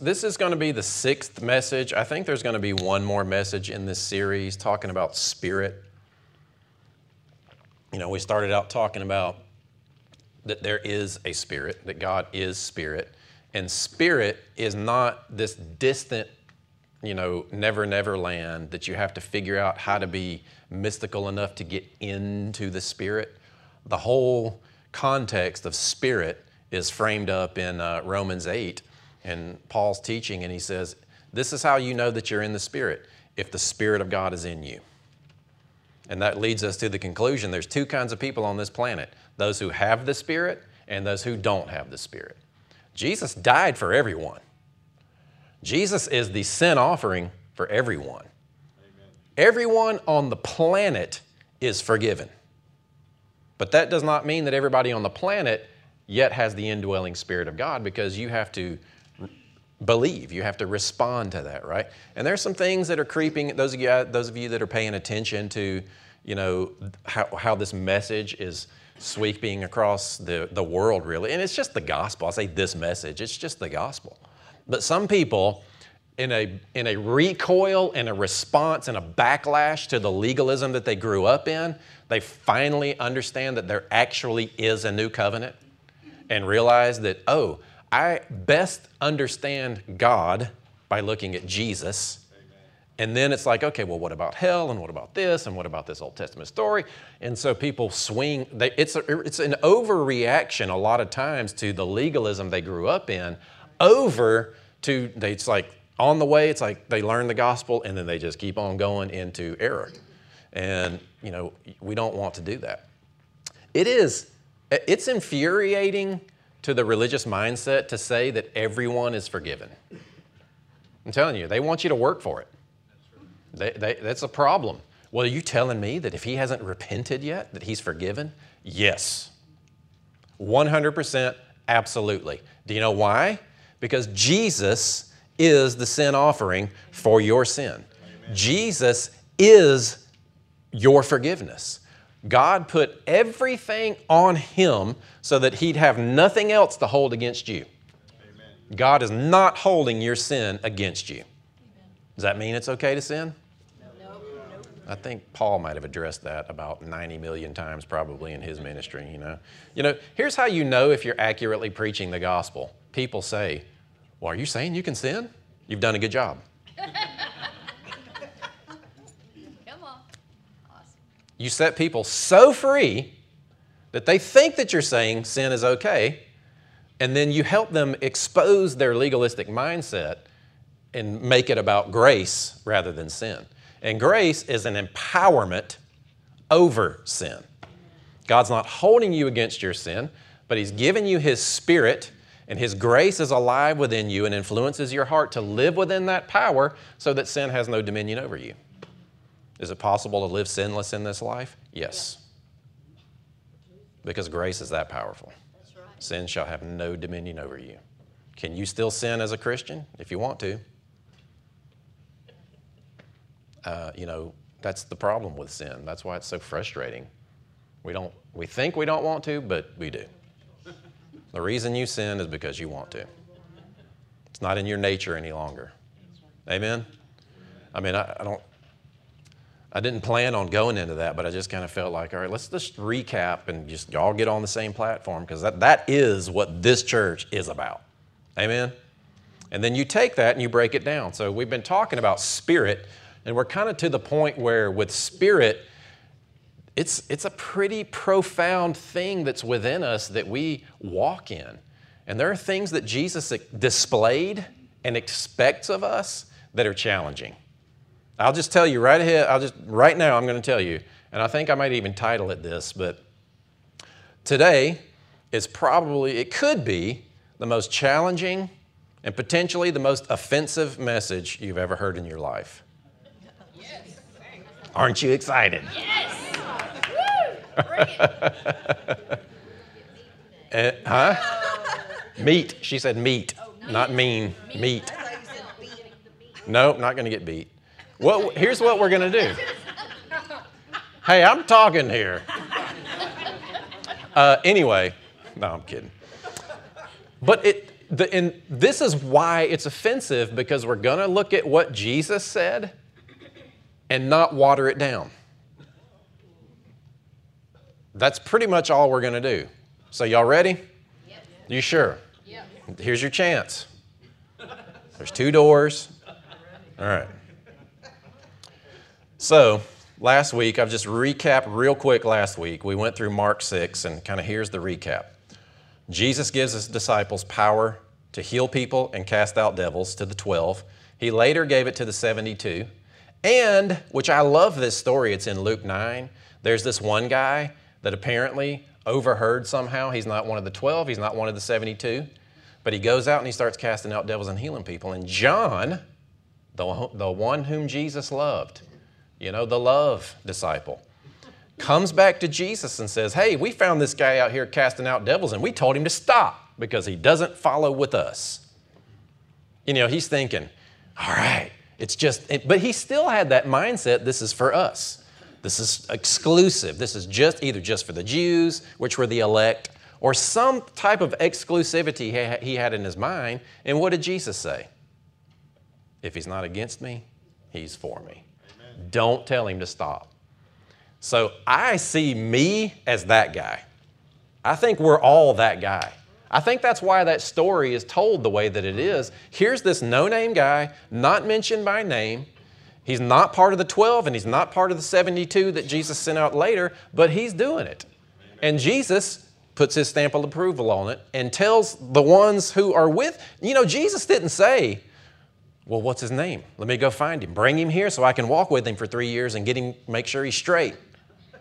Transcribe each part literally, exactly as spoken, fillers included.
This is going to be the sixth message. I think there's going to be one more message in this series talking about spirit. You know, we started out talking about that there is a spirit, that God is spirit. And spirit is not this distant, you know, never, never land that you have to figure out how to be mystical enough to get into the spirit. The whole context of spirit is framed up in uh, Romans eight. And Paul's teaching, and he says, this is how you know that you're in the Spirit, if the Spirit of God is in you. And that leads us to the conclusion, there's two kinds of people on this planet, those who have the Spirit and those who don't have the Spirit. Jesus died for everyone. Jesus is the sin offering for everyone. Amen. Everyone on the planet is forgiven. But that does not mean that everybody on the planet yet has the indwelling Spirit of God, because you have to believe, you have to respond to that, right? And there's some things that are creeping. Those of you, those of you that are paying attention to, you know, how, how this message is sweeping across the, the world, really. And it's just the gospel. I say this message, it's just the gospel. But some people, in a, in a recoil and a response and a backlash to the legalism that they grew up in, they finally understand that there actually is a new covenant and realize that, oh, I best understand God by looking at Jesus. Amen. And then it's like, okay, well, what about hell? And what about this? And what about this Old Testament story? And so people swing. They, it's, a, it's an overreaction a lot of times to the legalism they grew up in over to, they, it's like on the way, it's like they learn the gospel and then they just keep on going into error. And, you know, we don't want to do that. It is, it's infuriating to the religious mindset to say that everyone is forgiven. I'm telling you, they want you to work for it. They, they, that's a problem. Well, are you telling me that if he hasn't repented yet, that he's forgiven? Yes, one hundred percent, absolutely. Do you know why? Because Jesus is the sin offering for your sin. Amen. Jesus is your forgiveness. God put everything on him so that he'd have nothing else to hold against you. Amen. God is not holding your sin against you. Amen. Does that mean it's okay to sin? No. No. I think Paul might have addressed that about ninety million times probably in his ministry, you know. You know, here's how you know if you're accurately preaching the gospel. People say, well, are you saying you can sin? You've done a good job. You set people so free that they think that you're saying sin is okay, and then you help them expose their legalistic mindset and make it about grace rather than sin. And grace is an empowerment over sin. God's not holding you against your sin, but he's given you his Spirit, and his grace is alive within you and influences your heart to live within that power so that sin has no dominion over you. Is it possible to live sinless in this life? Yes. Because grace is that powerful. That's right. Sin shall have no dominion over you. Can you still sin as a Christian if you want to? Uh, you know, that's the problem with sin. That's why it's so frustrating. We don't, we think we don't want to, but we do. The reason you sin is because you want to. It's not in your nature any longer. Amen? I mean, I, I don't... I didn't plan on going into that, but I just kind of felt like, all right, let's just recap and just all get on the same platform, because that, that is what this church is about. Amen? And then you take that and you break it down. So we've been talking about spirit, and we're kind of to the point where with spirit, it's, it's a pretty profound thing that's within us that we walk in. And there are things that Jesus displayed and expects of us that are challenging. I'll just tell you right ahead, I'll just, right now I'm going to tell you, and I think I might even title it this, but today is probably, it could be the most challenging and potentially the most offensive message you've ever heard in your life. Yes. Aren't you excited? Yes. Woo, bring it. And, huh? Meat. She said meat, oh, no. Not mean, meat. meat. I thought you said beat. Nope, not going to get beat. Well, here's what we're going to do. Hey, I'm talking here. Uh, anyway, no, I'm kidding. But it, the, and this is why it's offensive, because we're going to look at what Jesus said and not water it down. That's pretty much all we're going to do. So y'all ready? Yep. You sure? Yep. Here's your chance. There's two doors. All right. So last week, I've just recapped real quick last week. We went through Mark six, and kind of here's the recap. Jesus gives his disciples power to heal people and cast out devils to the twelve. He later gave it to the seventy-two. And, which I love this story, it's in Luke nine. There's this one guy that apparently overheard somehow. He's not one of the twelve. He's not one of the seventy-two. But he goes out and he starts casting out devils and healing people. And John, the, the one whom Jesus loved, you know, the love disciple, comes back to Jesus and says, hey, we found this guy out here casting out devils, and we told him to stop because he doesn't follow with us. You know, he's thinking, all right, it's just, it, but he still had that mindset, this is for us. This is exclusive. This is just either just for the Jews, which were the elect, or some type of exclusivity he had in his mind. And what did Jesus say? If he's not against me, he's for me. Amen. Don't tell him to stop. So I see me as that guy. I think we're all that guy. I think that's why that story is told the way that it is. Here's this no-name guy, not mentioned by name. He's not part of the twelve, and he's not part of the seventy-two that Jesus sent out later, but he's doing it. And Jesus puts his stamp of approval on it and tells the ones who are with, you know, Jesus didn't say, well, what's his name? Let me go find him. Bring him here so I can walk with him for three years and get him, make sure he's straight.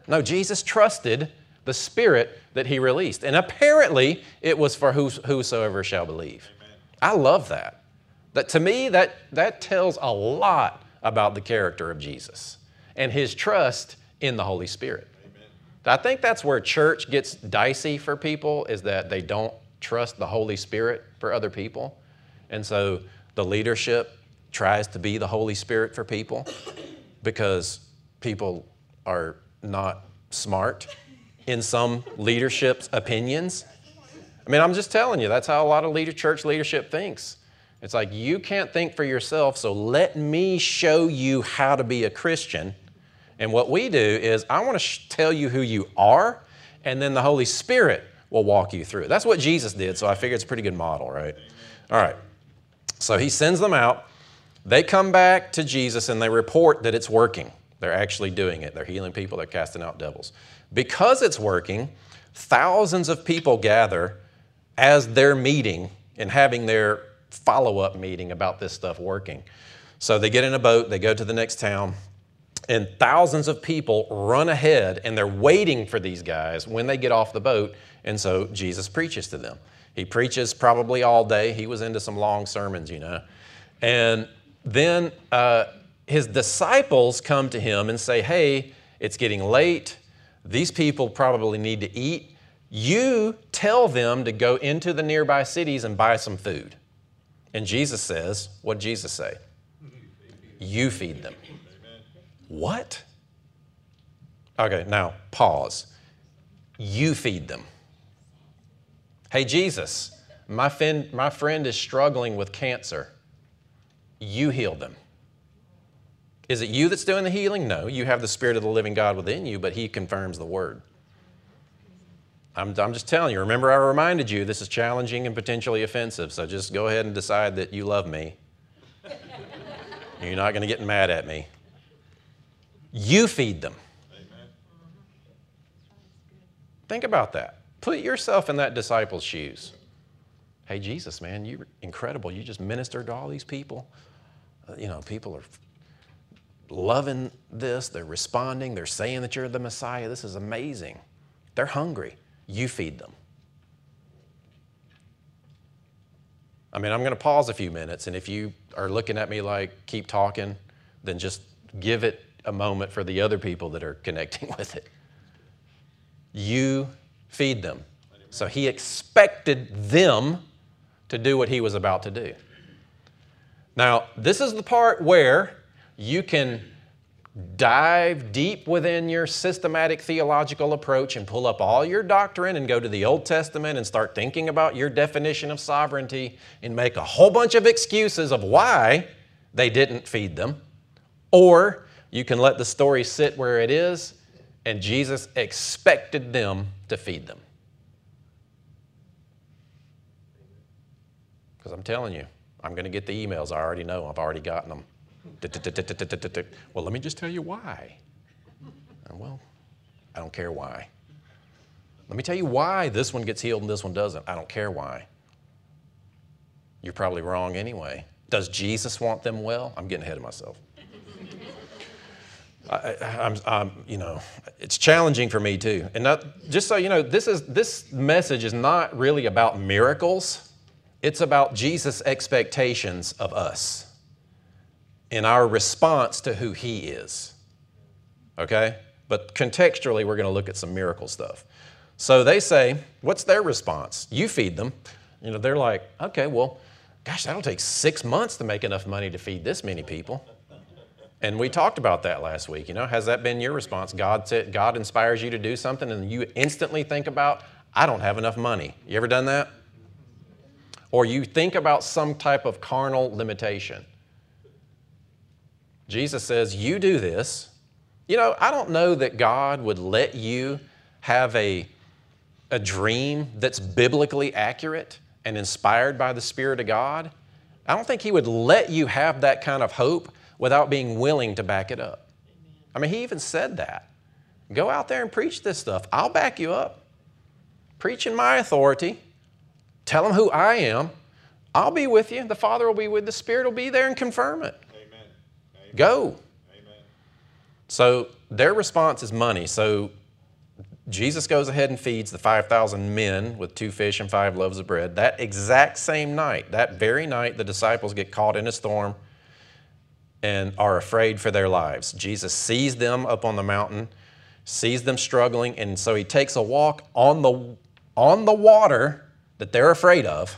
No, Jesus trusted the Spirit that he released. And apparently, it was for whosoever shall believe. Amen. I love that. That to me, that, that tells a lot about the character of Jesus and his trust in the Holy Spirit. Amen. I think that's where church gets dicey for people, is that they don't trust the Holy Spirit for other people. And so the leadership tries to be the Holy Spirit for people because people are not smart in some leadership's opinions. I mean, I'm just telling you, that's how a lot of leader, church leadership thinks. It's like, you can't think for yourself, so let me show you how to be a Christian. And what we do is, I want to tell you who you are, and then the Holy Spirit will walk you through it. That's what Jesus did, so I figure it's a pretty good model, right? All right, so he sends them out. They come back to Jesus, and they report that it's working. They're actually doing it. They're healing people. They're casting out devils. Because it's working, thousands of people gather as they're meeting and having their follow-up meeting about this stuff working. So they get in a boat. They go to the next town. And thousands of people run ahead, and they're waiting for these guys when they get off the boat. And so Jesus preaches to them. He preaches probably all day. He was into some long sermons, you know. And then Uh, his disciples come to him and say, hey, it's getting late. These people probably need to eat. You tell them to go into the nearby cities and buy some food. And Jesus says, what did Jesus say? You feed them. Amen. What? Okay, now pause. You feed them. Hey, Jesus, my friend, my friend is struggling with cancer. You heal them. Is it you that's doing the healing? No, you have the Spirit of the living God within you, but he confirms the word. I'm, I'm just telling you, remember I reminded you this is challenging and potentially offensive, so just go ahead and decide that you love me. You're not going to get mad at me. You feed them. Amen. Think about that. Put yourself in that disciple's shoes. Hey, Jesus, man, you're incredible. You just ministered to all these people. Uh, you know, people are loving this, they're responding, they're saying that you're the Messiah, this is amazing. They're hungry, you feed them. I mean, I'm going to pause a few minutes, and if you are looking at me like, keep talking, then just give it a moment for the other people that are connecting with it. You feed them. So he expected them to do what he was about to do. Now, this is the part where you can dive deep within your systematic theological approach and pull up all your doctrine and go to the Old Testament and start thinking about your definition of sovereignty and make a whole bunch of excuses of why they didn't feed them. Or you can let the story sit where it is, and Jesus expected them to feed them. Because I'm telling you, I'm going to get the emails. I already know. I've already gotten them. Well, let me just tell you why. Well, I don't care why. Let me tell you why this one gets healed and this one doesn't. I don't care why. You're probably wrong anyway. Does Jesus want them well? I'm getting ahead of myself. I, I'm, I'm, you know, it's challenging for me too. And not, just so you know, this is this message is not really about miracles. It's about Jesus' expectations of us in our response to who he is, okay? But contextually, we're going to look at some miracle stuff. So they say, what's their response? You feed them. You know, they're like, okay, well, gosh, that'll take six months to make enough money to feed this many people. And we talked about that last week, you know? Has that been your response? God said, God inspires you to do something, and you instantly think about, I don't have enough money. You ever done that? Or you think about some type of carnal limitation. Jesus says, you do this. You know, I don't know that God would let you have a, a dream that's biblically accurate and inspired by the Spirit of God. I don't think he would let you have that kind of hope without being willing to back it up. I mean, he even said that. Go out there and preach this stuff. I'll back you up. Preach in my authority. Tell them who I am. I'll be with you. The Father will be with you. The Spirit will be there and confirm it. Go. Amen. So their response is money. So Jesus goes ahead and feeds the five thousand men with two fish and five loaves of bread. That exact same night, that very night, the disciples get caught in a storm and are afraid for their lives. Jesus sees them up on the mountain, sees them struggling, and so he takes a walk on the, on the water that they're afraid of.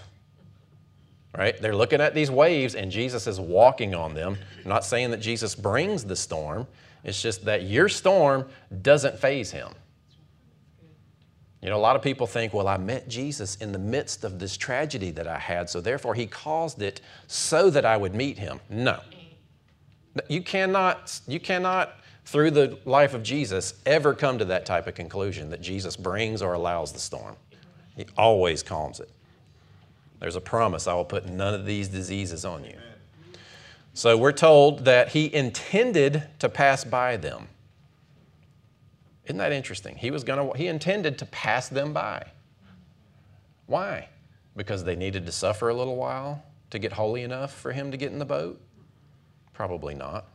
Right? They're looking at these waves, and Jesus is walking on them. I'm not saying that Jesus brings the storm. It's just that your storm doesn't faze him. You know, a lot of people think, well, I met Jesus in the midst of this tragedy that I had, so therefore he caused it so that I would meet him. No. You cannot, you cannot, through the life of Jesus, ever come to that type of conclusion that Jesus brings or allows the storm. He always calms it. There's a promise, I will put none of these diseases on you. So we're told that he intended to pass by them. Isn't that interesting? He was gonna, he intended to pass them by. Why? Because they needed to suffer a little while to get holy enough for him to get in the boat? Probably not.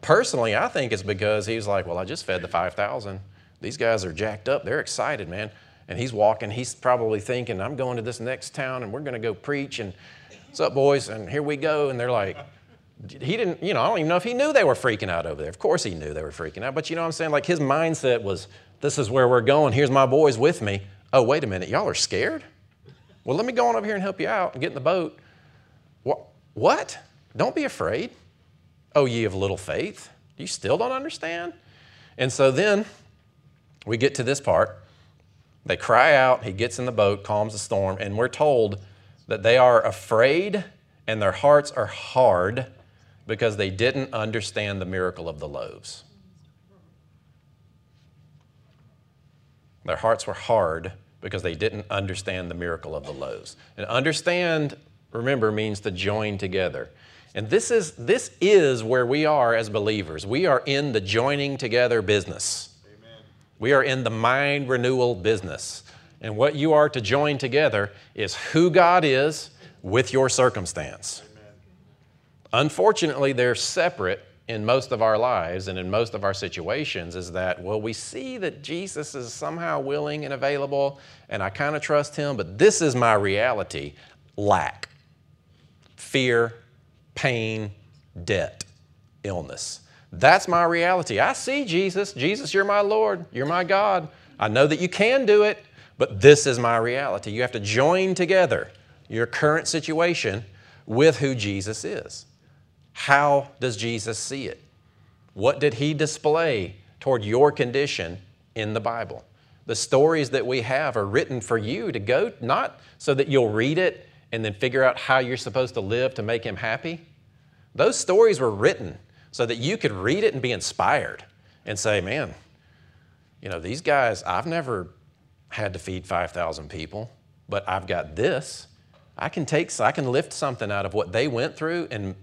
Personally, I think it's because he was like, well, I just fed the five thousand. These guys are jacked up. They're excited, man. And he's walking, he's probably thinking, I'm going to this next town and we're going to go preach and what's up, boys, and here we go. And they're like, he didn't, you know, I don't even know if he knew they were freaking out over there. Of course he knew they were freaking out, but you know what I'm saying? Like his mindset was, this is where we're going. Here's my boys with me. Oh, wait a minute, y'all are scared? Well, let me go on over here and help you out and get in the boat. What? Don't be afraid. Oh, ye of little faith. You still don't understand? And so then we get to this part. They cry out, he gets in the boat, calms the storm, and we're told that they are afraid and their hearts are hard because they didn't understand the miracle of the loaves. Their hearts were hard because they didn't understand the miracle of the loaves. And understand, remember, means to join together. And this is, this is where we are as believers. We are in the joining together business. We are in the mind renewal business. And what you are to join together is who God is with your circumstance. Amen. Unfortunately, they're separate in most of our lives and in most of our situations is that, well, we see that Jesus is somehow willing and available, and I kind of trust him, but this is my reality. Lack, fear, pain, debt, illness. That's my reality. I see Jesus. Jesus, you're my Lord. You're my God. I know that you can do it, but this is my reality. You have to join together your current situation with who Jesus is. How does Jesus see it? What did he display toward your condition in the Bible? The stories that we have are written for you to go, not so that you'll read it and then figure out how you're supposed to live to make him happy. Those stories were written so that you could read it and be inspired and say, man, you know, these guys, I've never had to feed five thousand people, but I've got this. I can take, I can lift something out of what they went through and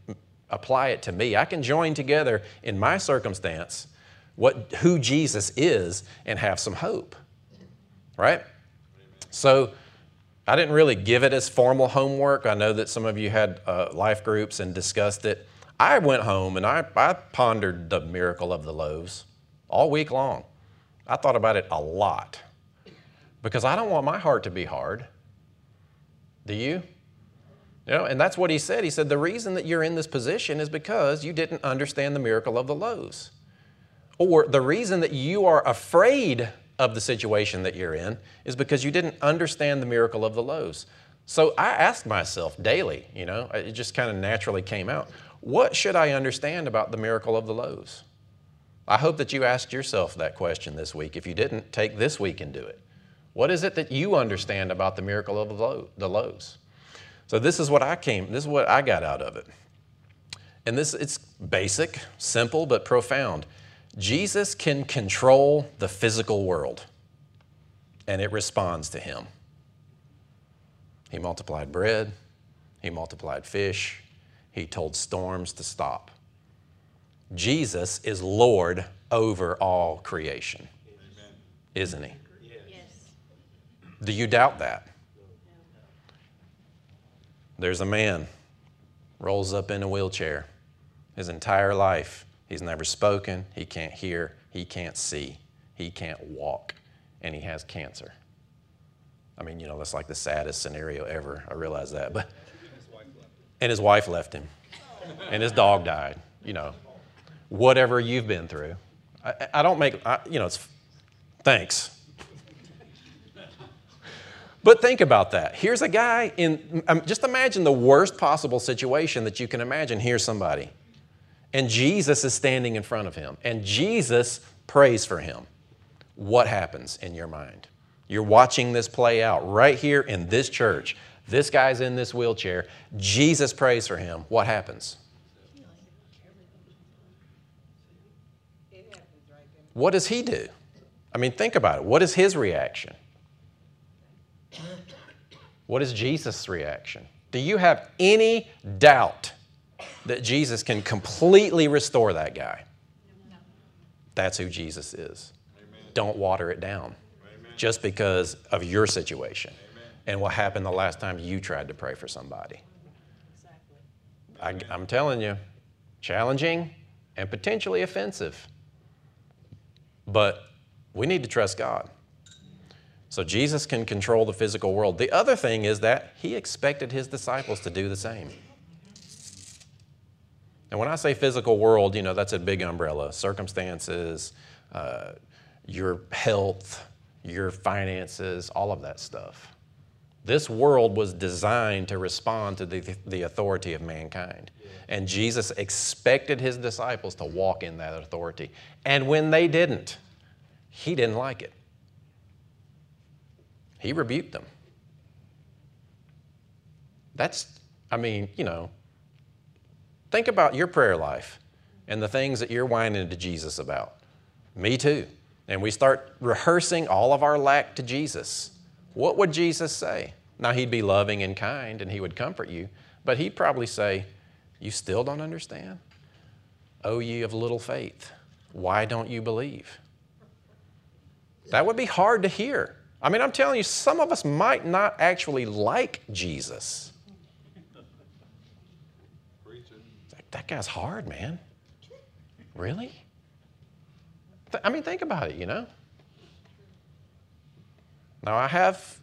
apply it to me. I can join together in my circumstance what, who Jesus is and have some hope, right? So I didn't really give it as formal homework. I know that some of you had uh, life groups and discussed it. I went home and I, I pondered the miracle of the loaves all week long. I thought about it a lot because I don't want my heart to be hard. Do you? You know, and that's what he said. He said, the reason that you're in this position is because you didn't understand the miracle of the loaves. Or the reason that you are afraid of the situation that you're in is because you didn't understand the miracle of the loaves. So I asked myself daily, you know, it just kind of naturally came out, what should I understand about the miracle of the loaves? I hope that you asked yourself that question this week. If you didn't, take this week and do it. What is it that you understand about the miracle of the, lo- the loaves? So this is what I came, this is what I got out of it. And this, it's basic, simple, but profound. Jesus can control the physical world, and it responds to him. He multiplied bread, he multiplied fish, he told storms to stop. Jesus is Lord over all creation, amen. Isn't he? Yes. Do you doubt that? No. There's a man, rolls up in a wheelchair, his entire life. He's never spoken, he can't hear, he can't see, he can't walk, and he has cancer. I mean, you know, that's like the saddest scenario ever. I realize that, but... And his wife left him. And his dog died, you know. Whatever you've been through. I, I don't make, I, you know, it's, thanks. But think about that. Here's a guy in, um, just imagine the worst possible situation that you can imagine. Here's somebody. And Jesus is standing in front of him. And Jesus prays for him. What happens in your mind? You're watching this play out right here in this church. This guy's in this wheelchair. Jesus prays for him. What happens? What does he do? I mean, think about it. What is his reaction? What is Jesus' reaction? Do you have any doubt that Jesus can completely restore that guy? No. That's who Jesus is. Amen. Don't water it down. Amen. Just because of your situation. Amen. And what happened the last time you tried to pray for somebody. Exactly. I, I'm telling you, challenging and potentially offensive. But we need to trust God. So Jesus can control the physical world. The other thing is that he expected his disciples to do the same. And when I say physical world, you know, that's a big umbrella. Circumstances, uh, your health, your finances, all of that stuff. This world was designed to respond to the, the authority of mankind. And Jesus expected his disciples to walk in that authority. And when they didn't, he didn't like it. He rebuked them. That's, I mean, you know, think about your prayer life and the things that you're whining to Jesus about. Me too. And we start rehearsing all of our lack to Jesus. What would Jesus say? Now, he'd be loving and kind and he would comfort you, but he'd probably say, you still don't understand? O ye of little faith, why don't you believe? That would be hard to hear. I mean, I'm telling you, some of us might not actually like Jesus. That guy's hard, man. Really? Th- I mean, think about it, you know? Now, I have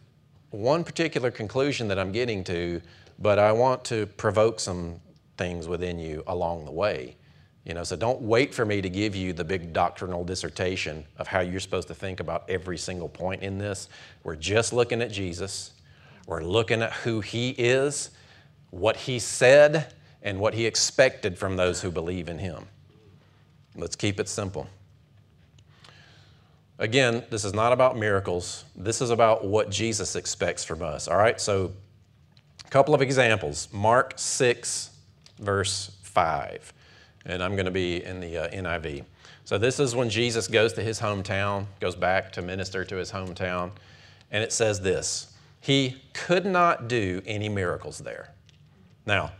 one particular conclusion that I'm getting to, but I want to provoke some things within you along the way. You know, so don't wait for me to give you the big doctrinal dissertation of how you're supposed to think about every single point in this. We're just looking at Jesus. We're looking at who he is, what he said, and what he expected from those who believe in him. Let's keep it simple. Again, this is not about miracles. This is about what Jesus expects from us, all right? So a couple of examples. Mark six, verse five. And I'm going to be in the uh, N I V. So this is when Jesus goes to his hometown, goes back to minister to his hometown. And it says this, he could not do any miracles there. Now,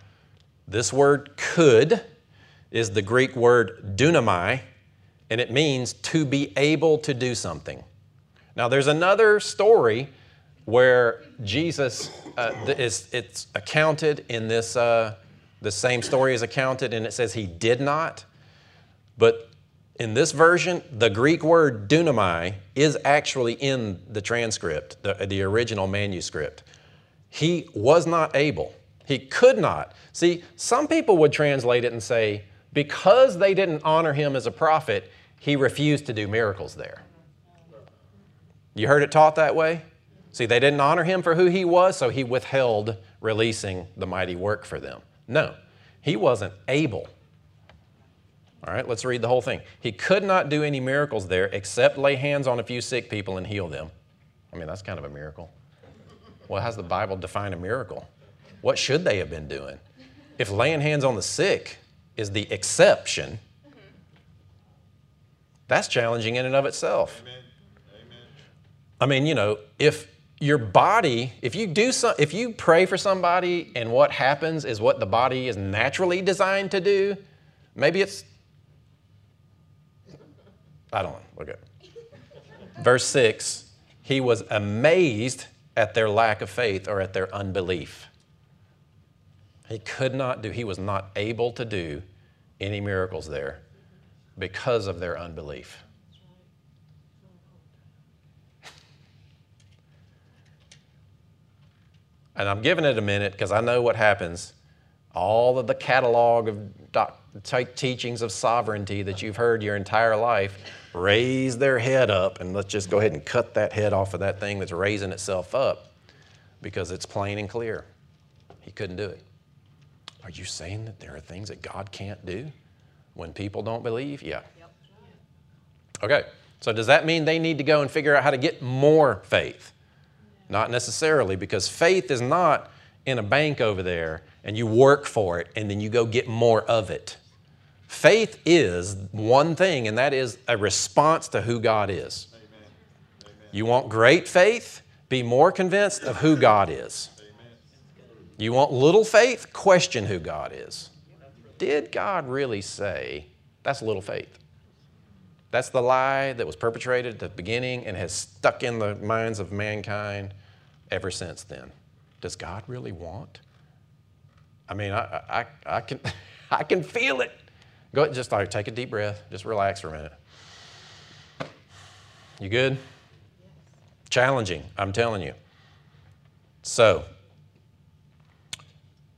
this word could is the Greek word dunamai, and it means to be able to do something. Now, there's another story where Jesus uh, is it's accounted in this, uh, the same story is accounted, and it says he did not. But in this version, the Greek word dunamai is actually in the transcript, the, the original manuscript. He was not able. He could not. See, some people would translate it and say, because they didn't honor him as a prophet, he refused to do miracles there. You heard it taught that way? See, they didn't honor him for who he was, so he withheld releasing the mighty work for them. No, he wasn't able. All right, let's read the whole thing. He could not do any miracles there except lay hands on a few sick people and heal them. I mean, that's kind of a miracle. Well, how's the Bible define a miracle? What should they have been doing? If laying hands on the sick is the exception, mm-hmm. that's challenging in and of itself. Amen. Amen. I mean, you know, if your body, if you do some, if you pray for somebody and what happens is what the body is naturally designed to do, maybe it's, I don't know, look at verse six, he was amazed at their lack of faith or at their unbelief. He could not do, he was not able to do any miracles there because of their unbelief. And I'm giving it a minute because I know what happens. All of the catalog of doc, teachings of sovereignty that you've heard your entire life raise their head up, and let's just go ahead and cut that head off of that thing that's raising itself up because it's plain and clear. He couldn't do it. Are you saying that there are things that God can't do when people don't believe? Yeah. Yep. Okay, so does that mean they need to go and figure out how to get more faith? Not necessarily, because faith is not in a bank over there and you work for it and then you go get more of it. Faith is one thing, and that is a response to who God is. Amen. Amen. You want great faith? Be more convinced of who God is. You want little faith? Question who God is. Did God really say? That's little faith. That's the lie that was perpetrated at the beginning and has stuck in the minds of mankind ever since then. Does God really want? I mean, I, I, I, can, I can feel it. Go ahead, just like, take a deep breath. Just relax for a minute. You good? Challenging, I'm telling you. So,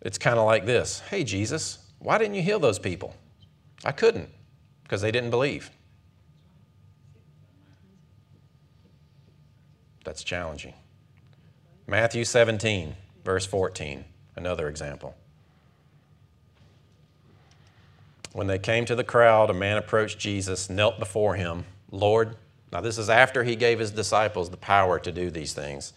it's kind of like this. Hey, Jesus, why didn't you heal those people? I couldn't, because they didn't believe. That's challenging. Matthew seventeen, verse fourteen, another example. When they came to the crowd, a man approached Jesus, knelt before him. Lord, now this is after he gave his disciples the power to do these things.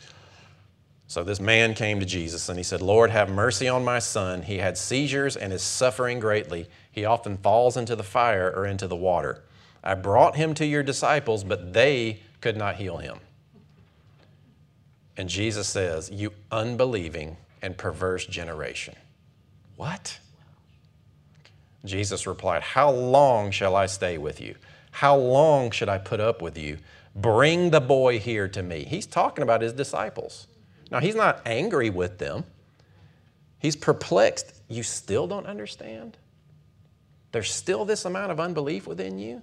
So this man came to Jesus and he said, Lord, have mercy on my son. He had seizures and is suffering greatly. He often falls into the fire or into the water. I brought him to your disciples, but they could not heal him. And Jesus says, you unbelieving and perverse generation. What? Jesus replied, how long shall I stay with you? How long should I put up with you? Bring the boy here to me. He's talking about his disciples. Now, he's not angry with them. He's perplexed. You still don't understand? There's still this amount of unbelief within you?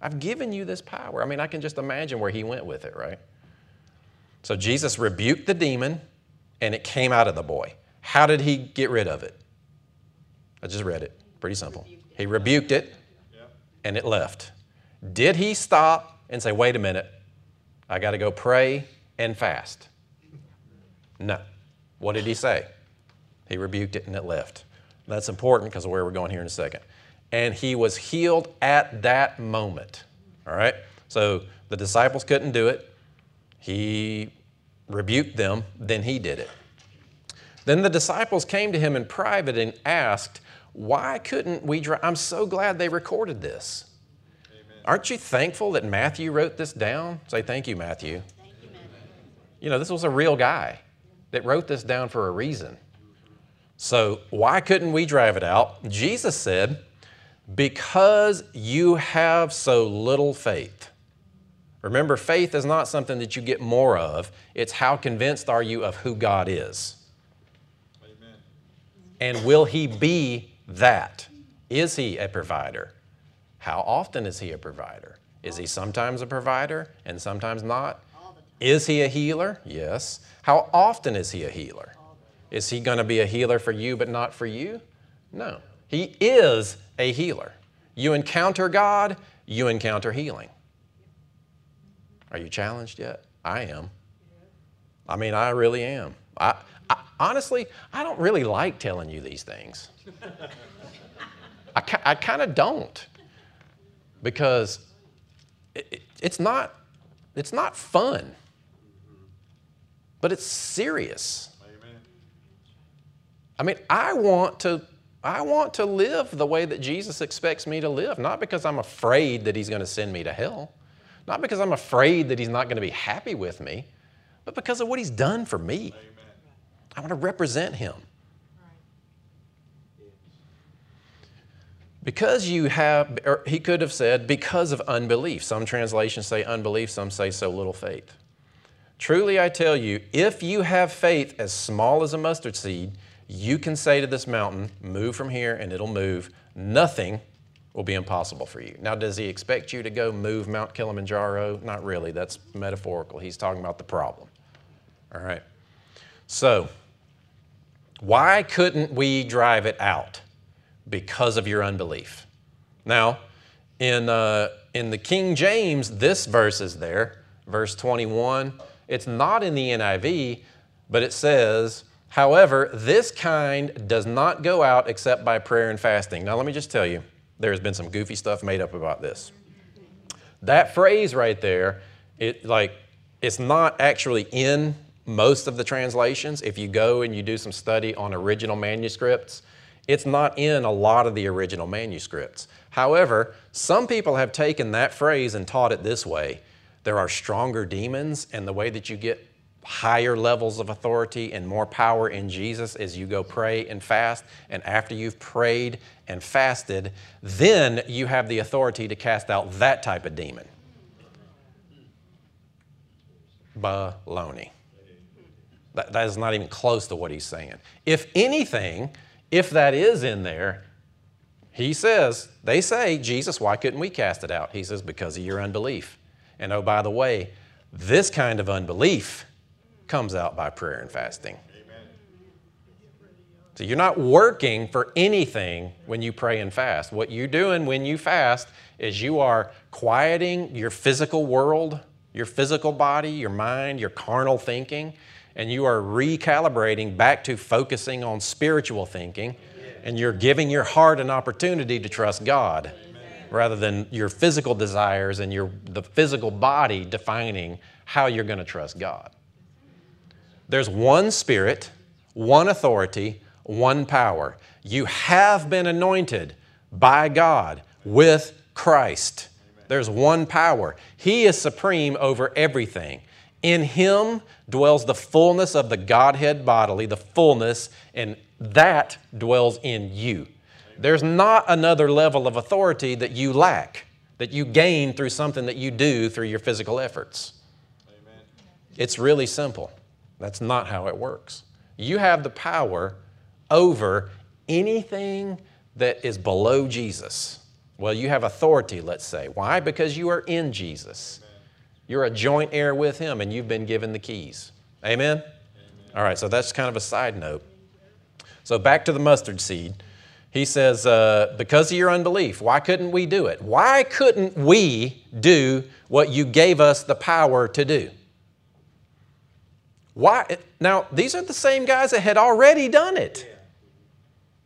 I've given you this power. I mean, I can just imagine where he went with it, right? So Jesus rebuked the demon, and it came out of the boy. How did he get rid of it? I just read it. Pretty simple. He rebuked it, and it left. Did he stop and say, wait a minute, I got to go pray and fast? No. What did he say? He rebuked it and it left. That's important because of where we're going here in a second. and he was healed at that moment. All right? So the disciples couldn't do it. He rebuked them, then he did it. Then the disciples came to him in private and asked, why couldn't we drive? I'm so glad they recorded this. Amen. Aren't you thankful that Matthew wrote this down? Say, thank you, Matthew. Thank you, Matthew. You know, this was a real guy that wrote this down for a reason. So why couldn't we drive it out? Jesus said, because you have so little faith. Remember, faith is not something that you get more of. It's how convinced are you of who God is. Amen. And will he be that? Is he a provider? How often is he a provider? Is he sometimes a provider and sometimes not? Is he a healer? Yes. How often is he a healer? Is he going to be a healer for you but not for you? No. He is a healer. You encounter God, you encounter healing. Are you challenged yet? I am. I mean, I really am. I, I, honestly, I don't really like telling you these things. I, I kind of don't, because it, it, it's not, it's not fun, but it's serious. Amen. I mean, I want to, I want to live the way that Jesus expects me to live, not because I'm afraid that he's going to send me to hell. Not because I'm afraid that he's not going to be happy with me, but because of what he's done for me. Amen. I want to represent him. Right. Because you have, or he could have said, because of unbelief. Some translations say unbelief, some say so little faith. Truly I tell you, if you have faith as small as a mustard seed, you can say to this mountain, move from here and it'll move. Nothing will be impossible for you. Now, does he expect you to go move Mount Kilimanjaro? Not really. That's metaphorical. He's talking about the problem. All right. So, why couldn't we drive it out? Because of your unbelief. Now, in, uh, in the King James, this verse is there, verse twenty-one. It's not in the N I V, but it says, however, this kind does not go out except by prayer and fasting. Now, let me just tell you, there has been some goofy stuff made up about this. That phrase right there, it like, it's not actually in most of the translations. If you go and you do some study on original manuscripts, it's not in a lot of the original manuscripts. However, some people have taken that phrase and taught it this way. There are stronger demons, and the way that you get higher levels of authority and more power in Jesus as you go pray and fast, and after you've prayed and fasted, then you have the authority to cast out that type of demon. Baloney. That, that is not even close to what he's saying. If anything, if that is in there, he says, they say, Jesus, why couldn't we cast it out? He says, because of your unbelief. And oh, by the way, this kind of unbelief comes out by prayer and fasting. Amen. So you're not working for anything when you pray and fast. What you're doing when you fast is you are quieting your physical world, your physical body, your mind, your carnal thinking, and you are recalibrating back to focusing on spiritual thinking, and you're giving your heart an opportunity to trust God. Amen. Rather than your physical desires and your, the physical body defining how you're going to trust God. There's one Spirit, one authority, one power. You have been anointed by God with Christ. There's one power. He is supreme over everything. In Him dwells the fullness of the Godhead bodily, the fullness, and that dwells in you. There's not another level of authority that you lack, that you gain through something that you do through your physical efforts. Amen. It's really simple. That's not how it works. You have the power over anything that is below Jesus. Well, you have authority, let's say. Why? Because you are in Jesus. Amen. You're a joint heir with Him, and you've been given the keys. Amen? Amen? All right, so that's kind of a side note. So back to the mustard seed. He says, uh, because of your unbelief, why couldn't we do it? Why couldn't we do what you gave us the power to do? Why? Now, these are the same guys that had already done it.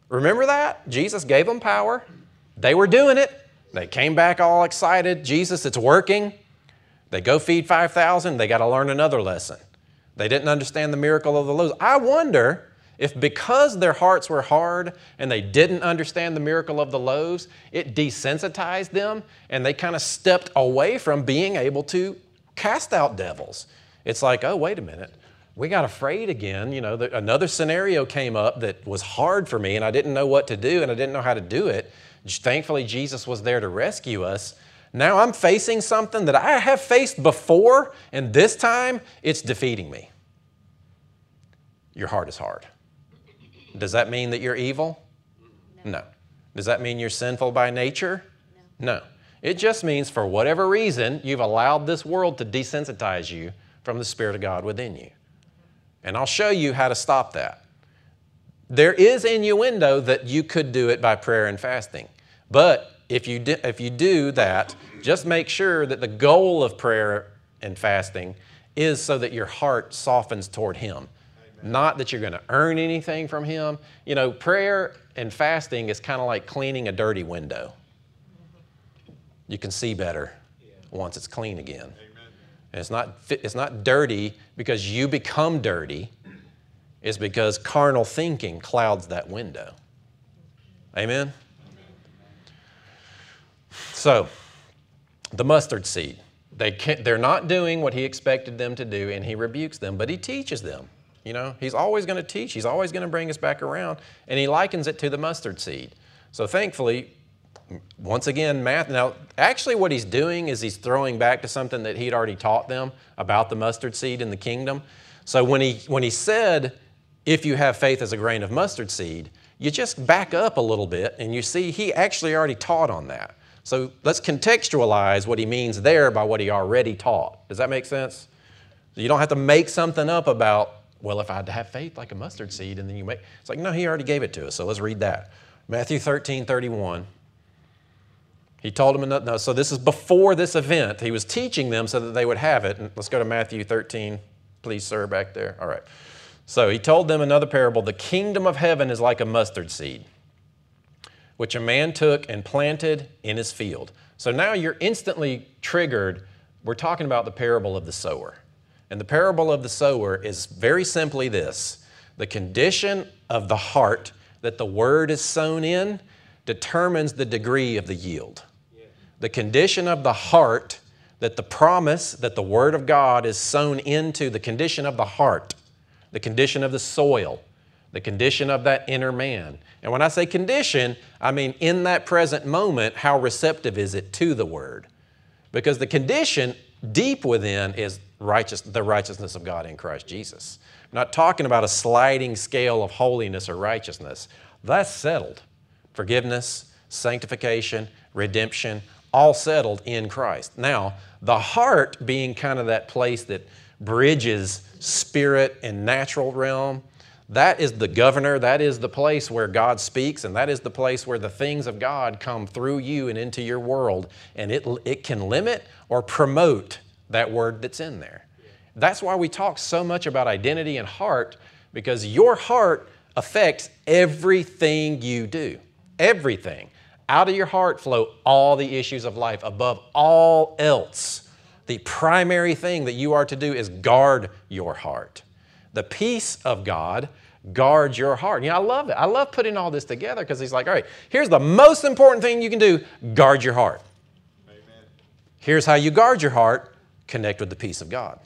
Remember that? Jesus gave them power. They were doing it. They came back all excited. Jesus, it's working. They go feed five thousand. They got to learn another lesson. They didn't understand the miracle of the loaves. I wonder if because their hearts were hard and they didn't understand the miracle of the loaves, it desensitized them and they kind of stepped away from being able to cast out devils. It's like, oh, wait a minute. We got afraid again. You know, the, another scenario came up that was hard for me and I didn't know what to do and I didn't know how to do it. Thankfully, Jesus was there to rescue us. Now I'm facing something that I have faced before, and this time it's defeating me. Your heart is hard. Does that mean that you're evil? No. No. Does that mean you're sinful by nature? No. No. It just means for whatever reason, you've allowed this world to desensitize you from the Spirit of God within you. And I'll show you how to stop that. There is innuendo that you could do it by prayer and fasting, but if you do, if you do that, just make sure that the goal of prayer and fasting is so that your heart softens toward Him. Amen. Not that you're going to earn anything from Him. You know, prayer and fasting is kind of like cleaning a dirty window. You can see better once it's clean again. Amen. And it's not, it's not dirty because you become dirty. It's because carnal thinking clouds that window. Amen? So, the mustard seed. They can't, they're not doing what He expected them to do, and He rebukes them, but He teaches them. You know, He's always going to teach. He's always going to bring us back around, and He likens it to the mustard seed. So, thankfully, once again, math. Now, actually what He's doing is He's throwing back to something that He'd already taught them about the mustard seed in the kingdom. So, when he, when he said, if you have faith as a grain of mustard seed, you just back up a little bit, and you see He actually already taught on that. So let's contextualize what He means there by what He already taught. Does that make sense? You don't have to make something up about, well, if I had to have faith like a mustard seed, and then you make, it's like, no, He already gave it to us. So let's read that. Matthew thirteen thirty-one. He told them, no, so this is before this event. He was teaching them so that they would have it. And let's go to Matthew thirteen, please, sir, back there. All right. So He told them another parable. The kingdom of heaven is like a mustard seed, which a man took and planted in his field. So now you're instantly triggered. We're talking about the parable of the sower. And the parable of the sower is very simply this. The condition of the heart that the word is sown in determines the degree of the yield. Yeah. The condition of the heart that the promise that the word of God is sown into, the condition of the heart, the condition of the soil, the condition of that inner man. And when I say condition, I mean in that present moment, how receptive is it to the word? Because the condition deep within is righteous, the righteousness of God in Christ Jesus. I'm not talking about a sliding scale of holiness or righteousness. That's settled. Forgiveness, sanctification, redemption, all settled in Christ. Now, the heart being kind of that place that bridges spirit and natural realm, that is the governor, that is the place where God speaks, and that is the place where the things of God come through you and into your world, and it, it can limit or promote that word that's in there. That's why we talk so much about identity and heart, because your heart affects everything you do, everything. Out of your heart flow all the issues of life. Above all else, the primary thing that you are to do is guard your heart. The peace of God guards your heart. You know, I love it. I love putting all this together because He's like, all right, here's the most important thing you can do, guard your heart. Amen. Here's how you guard your heart, connect with the peace of God.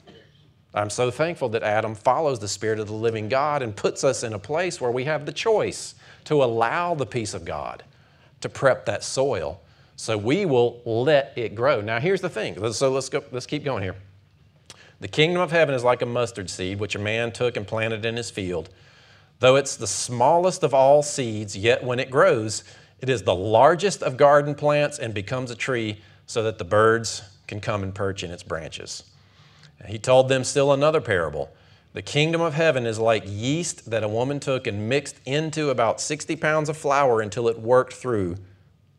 I'm so thankful that Adam follows the Spirit of the living God and puts us in a place where we have the choice to allow the peace of God to prep that soil so we will let it grow. Now, here's the thing. So let's go, let's keep going here. The kingdom of heaven is like a mustard seed, which a man took and planted in his field. Though it's the smallest of all seeds, yet when it grows, it is the largest of garden plants and becomes a tree so that the birds can come and perch in its branches. He told them still another parable. The kingdom of heaven is like yeast that a woman took and mixed into about sixty pounds of flour until it worked through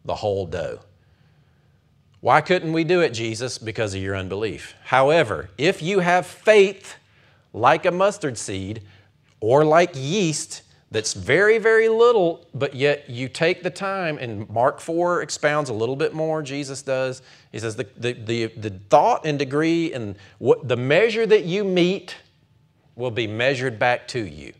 the whole dough. Why couldn't we do it, Jesus? Because of your unbelief. However, if you have faith like a mustard seed or like yeast, that's very, very little, but yet you take the time, and Mark four expounds a little bit more, Jesus does. He says the, the, the, the thought and degree and what the measure that you meet will be measured back to you.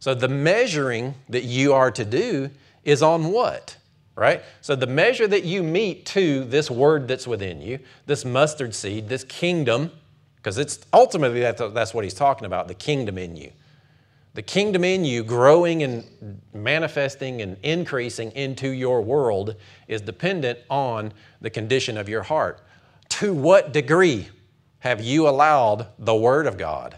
So the measuring that you are to do is on what, right? So the measure that you meet to this word that's within you, this mustard seed, this kingdom, because it's ultimately that's what he's talking about, the kingdom in you. The kingdom in you growing and manifesting and increasing into your world is dependent on the condition of your heart. To what degree have you allowed the Word of God?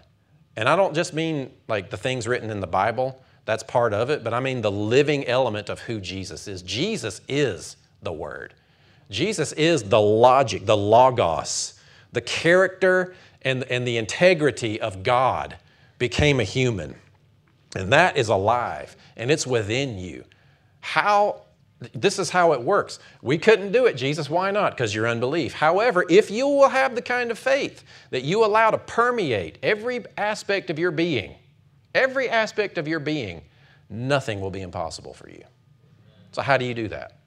And I don't just mean like the things written in the Bible, that's part of it, but I mean the living element of who Jesus is. Jesus is the Word. Jesus is the logic, the logos, the character and, and the integrity of God became a human. And that is alive, and it's within you. How, this is how it works. We couldn't do it, Jesus. Why not? Because your unbelief. However, if you will have the kind of faith that you allow to permeate every aspect of your being, every aspect of your being, nothing will be impossible for you. So how do you do that?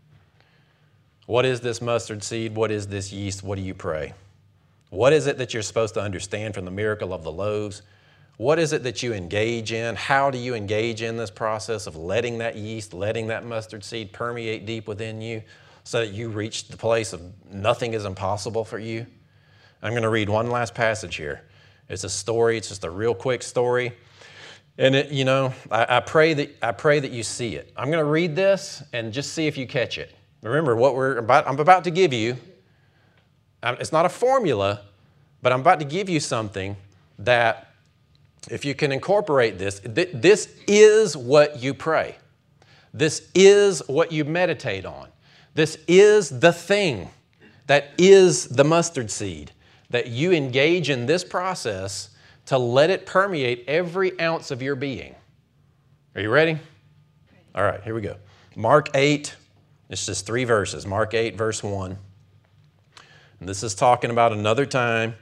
What is this mustard seed? What is this yeast? What do you pray? What is it that you're supposed to understand from the miracle of the loaves? What is it that you engage in? How do you engage in this process of letting that yeast, letting that mustard seed permeate deep within you so that you reach the place of nothing is impossible for you? I'm going to read one last passage here. It's a story. It's just a real quick story. And, it, you know, I, I, pray that, I pray that you see it. I'm going to read this and just see if you catch it. Remember, what we're about, I'm about to give you, it's not a formula, but I'm about to give you something that if you can incorporate this, th this is what you pray. This is what you meditate on. This is the thing that is the mustard seed, that you engage in this process to let it permeate every ounce of your being. Are you ready? All right, here we go. Mark eight, it's just three verses. Mark eight, verse one. And this is talking about another time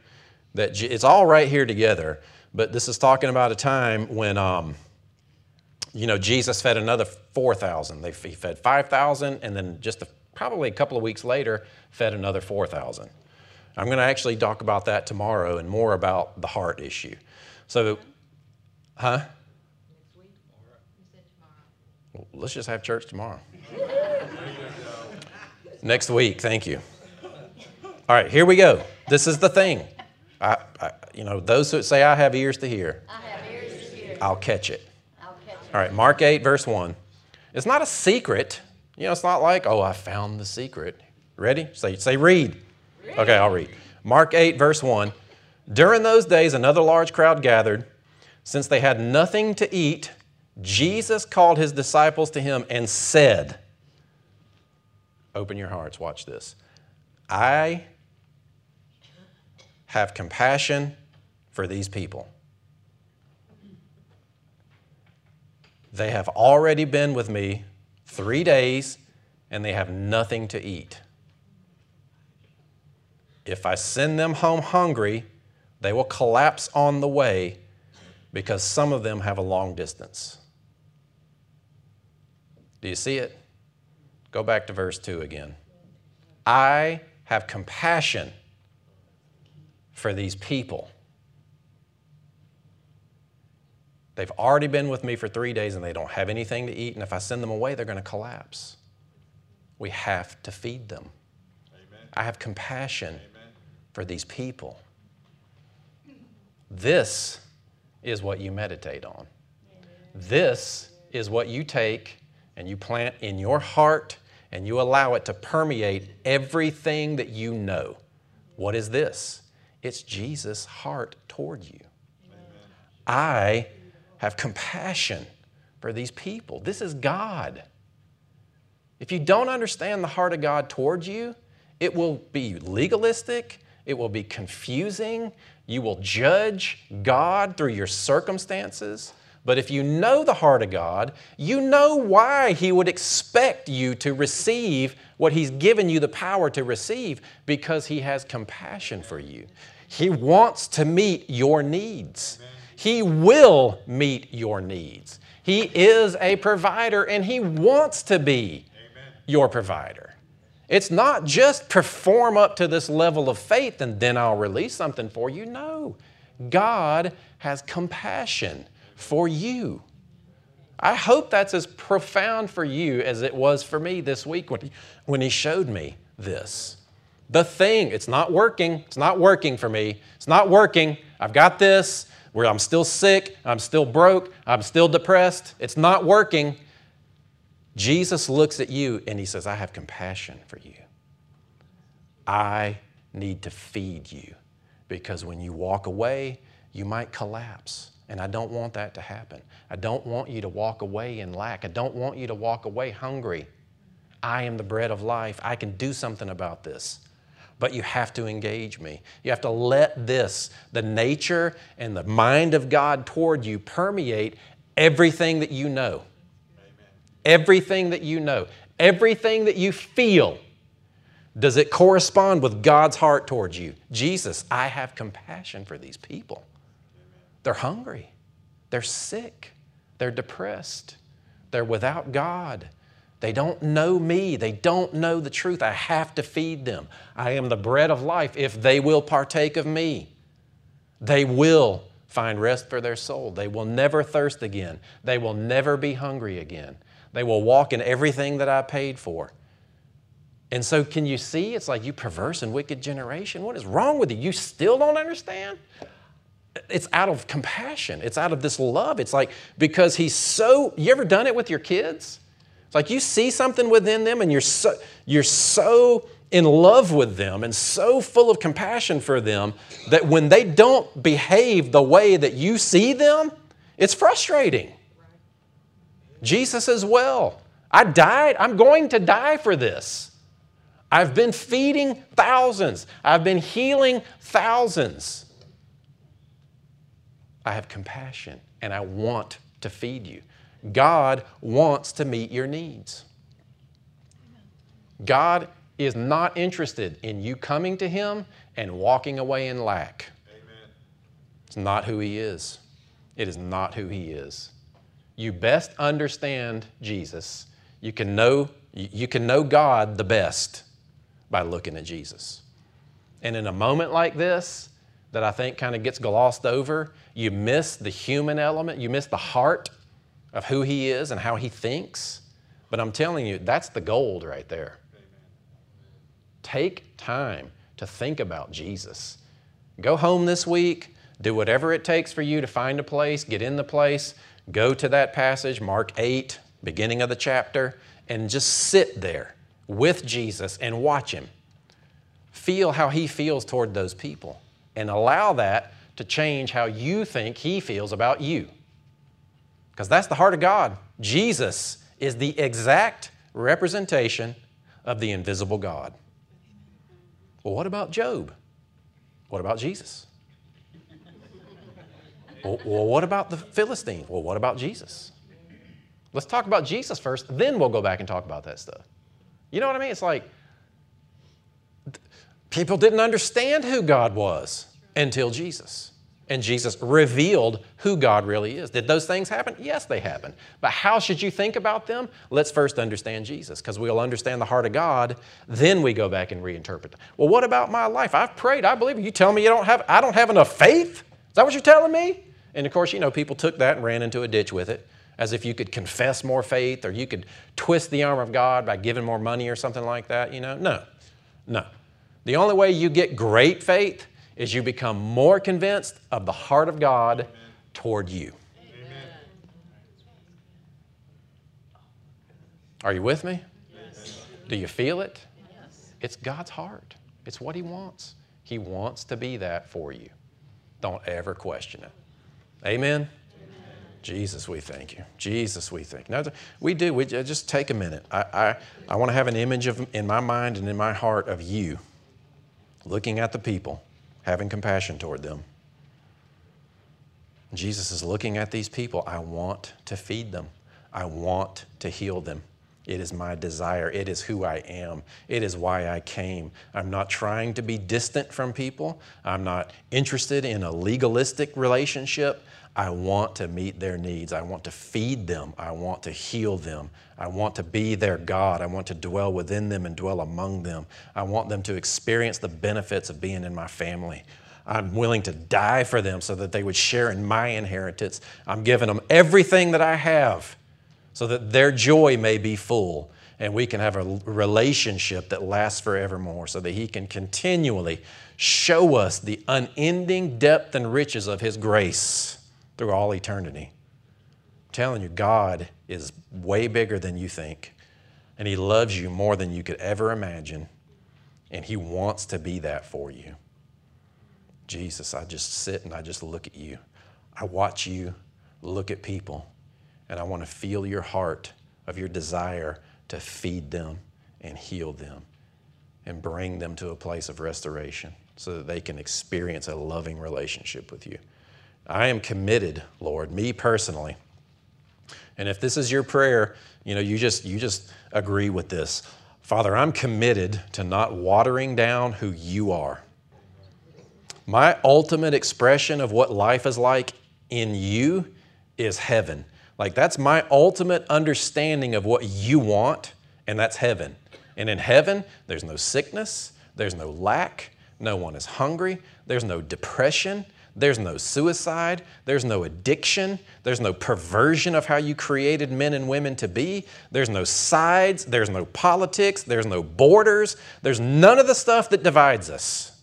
that it's all right here together. But this is talking about a time when, um, you know, Jesus fed another four thousand. They he fed five thousand, and then just a, probably a couple of weeks later, fed another four thousand. I'm going to actually talk about that tomorrow and more about the heart issue. So, huh? Next week? You said tomorrow. Well, let's just have church tomorrow. Next week, thank you. All right, here we go. This is the thing. I, I, you know, those who say, I have ears to hear. I have ears to hear. I'll catch it. I'll catch it. All right, Mark eight, verse one. It's not a secret. You know, it's not like, oh, I found the secret. Ready? Say, say read. read. Okay, I'll read. Mark eight, verse one. During those days, another large crowd gathered. Since they had nothing to eat, Jesus called his disciples to him and said, open your hearts, watch this. I... have compassion for these people. They have already been with me three days and they have nothing to eat. If I send them home hungry, they will collapse on the way because some of them have a long distance. Do you see it? Go back to verse two again. I have compassion for these people. They've already been with me for three days and they don't have anything to eat, and if I send them away, they're going to collapse. We have to feed them. Amen. I have compassion Amen. For these people. This is what you meditate on. Amen. This is what you take and you plant in your heart and you allow it to permeate everything that you know. What is this? It's Jesus' heart toward you. Amen. I have compassion for these people. This is God. If you don't understand the heart of God toward you, it will be legalistic. It will be confusing. You will judge God through your circumstances. But if you know the heart of God, you know why He would expect you to receive what He's given you the power to receive, because He has compassion for you. He wants to meet your needs. He will meet your needs. He is a provider, and He wants to be Amen. Your provider. It's not just perform up to this level of faith and then I'll release something for you. No, God has compassion for you. I hope that's as profound for you as it was for me this week when he, when he showed me this. The thing, it's not working. It's not working for me. It's not working. I've got this. Where I'm still sick. I'm still broke. I'm still depressed. It's not working. Jesus looks at you and He says, I have compassion for you. I need to feed you, because when you walk away, you might collapse. And I don't want that to happen. I don't want you to walk away in lack. I don't want you to walk away hungry. I am the bread of life. I can do something about this. But you have to engage me. You have to let this, the nature and the mind of God toward you, permeate everything that you know. Amen. Everything that you know. Everything that you feel. Does it correspond with God's heart towards you? Jesus, I have compassion for these people. They're hungry, they're sick, they're depressed, they're without God. They don't know me, they don't know the truth. I have to feed them. I am the bread of life. If they will partake of me, they will find rest for their soul. They will never thirst again. They will never be hungry again. They will walk in everything that I paid for. And so can you see? It's like, you perverse and wicked generation, what is wrong with you? You still don't understand? It's out of compassion. It's out of this love. It's like, because He's so, you ever done it with your kids? It's like you see something within them and you're so, you're so in love with them and so full of compassion for them that when they don't behave the way that you see them, it's frustrating. Jesus as well. I died. I'm going to die for this. I've been feeding thousands. I've been healing thousands. I have compassion and I want to feed you. God wants to meet your needs. God is not interested in you coming to Him and walking away in lack. Amen. It's not who He is. It is not who He is. You best understand Jesus. You can know, you can know God the best by looking at Jesus. And in a moment like this, that I think kind of gets glossed over, you miss the human element, you miss the heart of who He is and how He thinks. But I'm telling you, that's the gold right there. Amen. Take time to think about Jesus. Go home this week, do whatever it takes for you to find a place, get in the place, go to that passage, Mark eight, beginning of the chapter, and just sit there with Jesus and watch Him. Feel how He feels toward those people. And allow that to change how you think He feels about you. Because that's the heart of God. Jesus is the exact representation of the invisible God. Well, what about Job? What about Jesus? Well, what about the Philistines? Well, what about Jesus? Let's talk about Jesus first, then we'll go back and talk about that stuff. You know what I mean? It's like, people didn't understand who God was until Jesus. And Jesus revealed who God really is. Did those things happen? Yes, they happened. But how should you think about them? Let's first understand Jesus, because we'll understand the heart of God. Then we go back and reinterpret them. Well, what about my life? I've prayed. I believe. You tell me you don't have, I don't have enough faith? Is that what you're telling me? And of course, you know, people took that and ran into a ditch with it, as if you could confess more faith or you could twist the arm of God by giving more money or something like that. You know, no, no. The only way you get great faith is you become more convinced of the heart of God Amen. Toward you. Amen. Are you with me? Yes. Do you feel it? Yes. It's God's heart. It's what He wants. He wants to be that for you. Don't ever question it. Amen? Amen. Jesus, we thank you. Jesus, we thank you. No, we do. We just take a minute. I, I, I want to have an image of, in my mind and in my heart, of you. Looking at the people, having compassion toward them. Jesus is looking at these people. I want to feed them. I want to heal them. It is my desire. It is who I am. It is why I came. I'm not trying to be distant from people. I'm not interested in a legalistic relationship. I want to meet their needs. I want to feed them. I want to heal them. I want to be their God. I want to dwell within them and dwell among them. I want them to experience the benefits of being in my family. I'm willing to die for them so that they would share in my inheritance. I'm giving them everything that I have so that their joy may be full and we can have a relationship that lasts forevermore, so that He can continually show us the unending depth and riches of His grace through all eternity. I'm telling you, God is way bigger than you think, and He loves you more than you could ever imagine, and He wants to be that for you. Jesus, I just sit and I just look at you. I watch you look at people, and I want to feel your heart of your desire to feed them and heal them and bring them to a place of restoration so that they can experience a loving relationship with you. I am committed, Lord, me personally. And if this is your prayer, you know, you just, you just agree with this. Father, I'm committed to not watering down who you are. My ultimate expression of what life is like in you is heaven. Like, that's my ultimate understanding of what you want, and that's heaven. And in heaven, there's no sickness, there's no lack, no one is hungry, there's no depression, there's no suicide, there's no addiction, there's no perversion of how you created men and women to be, there's no sides, there's no politics, there's no borders, there's none of the stuff that divides us.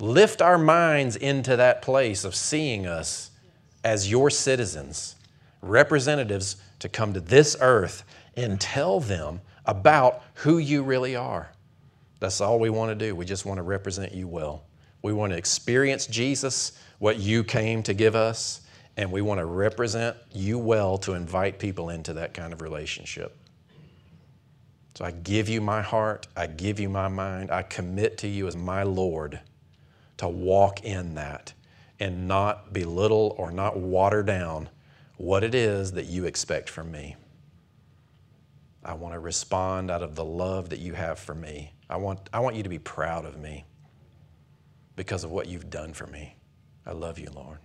Lift our minds into that place of seeing us as your citizens, representatives to come to this earth and tell them about who you really are. That's all we want to do. We just want to represent you well. We want to experience Jesus, what you came to give us, and we want to represent you well to invite people into that kind of relationship. So I give you my heart. I give you my mind. I commit to you as my Lord to walk in that and not belittle or not water down what it is that you expect from me. I want to respond out of the love that you have for me. I want, I want you to be proud of me because of what you've done for me. I love you, Lord.